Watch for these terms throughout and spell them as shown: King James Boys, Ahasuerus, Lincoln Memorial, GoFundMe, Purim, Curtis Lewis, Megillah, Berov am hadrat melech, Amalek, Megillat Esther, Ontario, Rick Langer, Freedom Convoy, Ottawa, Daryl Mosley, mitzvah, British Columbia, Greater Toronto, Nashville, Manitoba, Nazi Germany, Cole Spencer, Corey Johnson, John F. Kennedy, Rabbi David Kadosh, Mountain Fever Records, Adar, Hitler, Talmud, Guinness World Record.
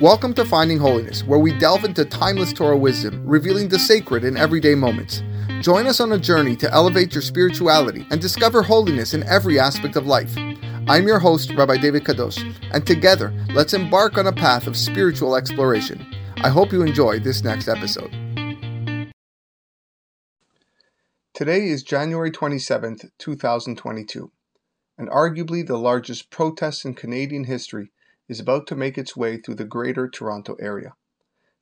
Welcome to Finding Holiness, where we delve into timeless Torah wisdom, revealing the sacred in everyday moments. Join us on a journey to elevate your spirituality and discover holiness in every aspect of life. I'm your host, Rabbi David Kadosh, and together, let's embark on a path of spiritual exploration. I hope you enjoy this next episode. Today is January 27th, 2022, and arguably the largest protest in Canadian history is about to make its way through the Greater Toronto area.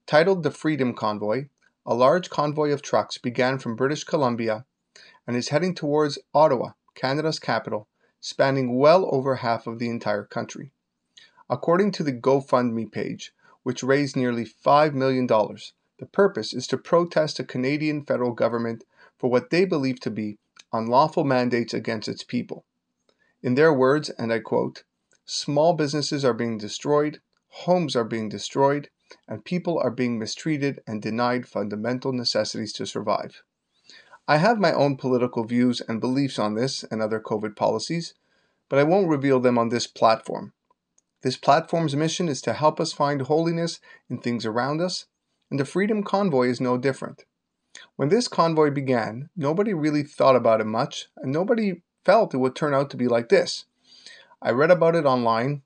Titled the Freedom Convoy, a large convoy of trucks began from British Columbia and is heading towards Ottawa, Canada's capital, spanning well over half of the entire country. According to the GoFundMe page, which raised nearly $5 million, the purpose is to protest the Canadian federal government for what they believe to be unlawful mandates against its people. In their words, and I quote, "Small businesses are being destroyed, homes are being destroyed, and people are being mistreated and denied fundamental necessities to survive." I have my own political views and beliefs on this and other COVID policies, but I won't reveal them on this platform. This platform's mission is to help us find holiness in things around us, and the Freedom Convoy is no different. When this convoy began, nobody really thought about it much, and nobody felt it would turn out to be like this. I read about it online,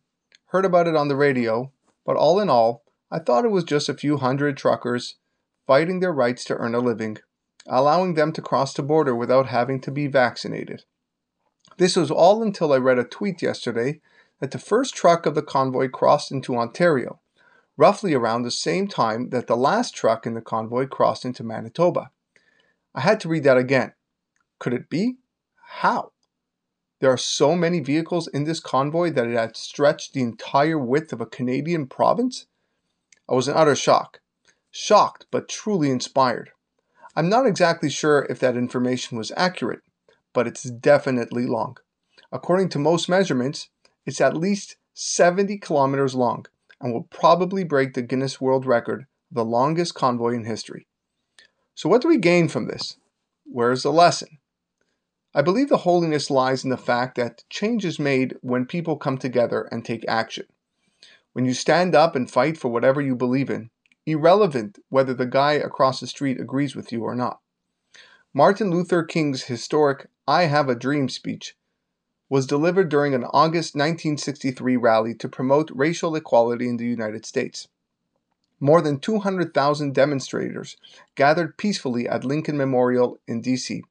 heard about it on the radio, but all in all, I thought it was just a few hundred truckers fighting their rights to earn a living, allowing them to cross the border without having to be vaccinated. This was all until I read a tweet yesterday that the first truck of the convoy crossed into Ontario, roughly around the same time that the last truck in the convoy crossed into Manitoba. I had to read that again. Could it be? How? There are so many vehicles in this convoy that it had stretched the entire width of a Canadian province? I was in utter shock. Shocked, but truly inspired. I'm not exactly sure if that information was accurate, but it's definitely long. According to most measurements, it's at least 70 kilometers long and will probably break the Guinness World Record, the longest convoy in history. So what do we gain from this? Where's the lesson? I believe the holiness lies in the fact that change is made when people come together and take action. When you stand up and fight for whatever you believe in, irrelevant whether the guy across the street agrees with you or not. Martin Luther King's historic "I Have a Dream" speech was delivered during an August 1963 rally to promote racial equality in the United States. More than 200,000 demonstrators gathered peacefully at Lincoln Memorial in D.C.,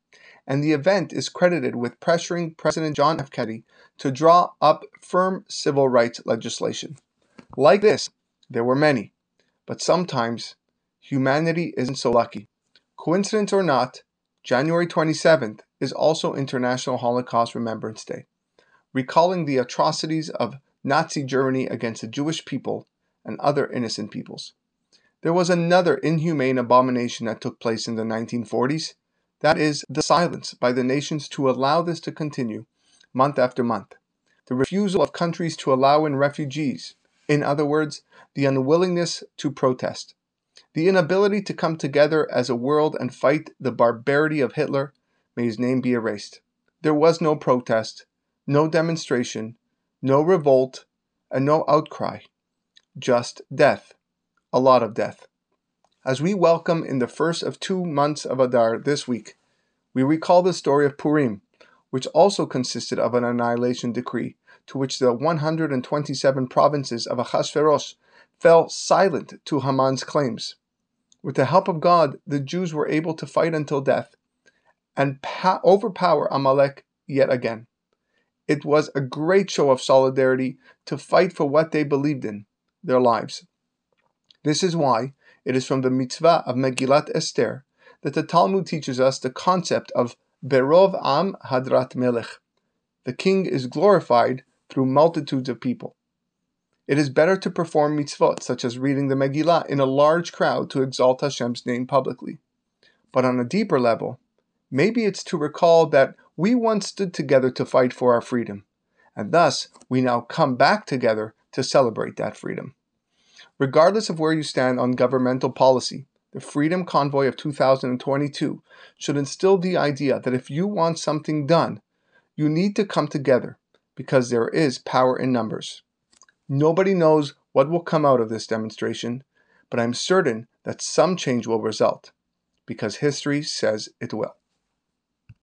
and the event is credited with pressuring President John F. Kennedy to draw up firm civil rights legislation. Like this, there were many, but sometimes humanity isn't so lucky. Coincidence or not, January 27th is also International Holocaust Remembrance Day, recalling the atrocities of Nazi Germany against the Jewish people and other innocent peoples. There was another inhumane abomination that took place in the 1940s, that is, the silence by the nations to allow this to continue month after month. The refusal of countries to allow in refugees, in other words, the unwillingness to protest. The inability to come together as a world and fight the barbarity of Hitler, may his name be erased. There was no protest, no demonstration, no revolt, and no outcry. Just death. A lot of death. As we welcome in the first of 2 months of Adar this week, we recall the story of Purim, which also consisted of an annihilation decree, to which the 127 provinces of Ahasuerus fell silent to Haman's claims. With the help of God, the Jews were able to fight until death and overpower Amalek yet again. It was a great show of solidarity to fight for what they believed in, their lives. This is why it is from the mitzvah of Megillat Esther that the Talmud teaches us the concept of Berov am hadrat melech. The king is glorified through multitudes of people. It is better to perform mitzvot, such as reading the Megillah, in a large crowd to exalt Hashem's name publicly. But on a deeper level, maybe it's to recall that we once stood together to fight for our freedom, and thus we now come back together to celebrate that freedom. Regardless of where you stand on governmental policy, the Freedom Convoy of 2022 should instill the idea that if you want something done, you need to come together because there is power in numbers. Nobody knows what will come out of this demonstration, but I am certain that some change will result, because history says it will.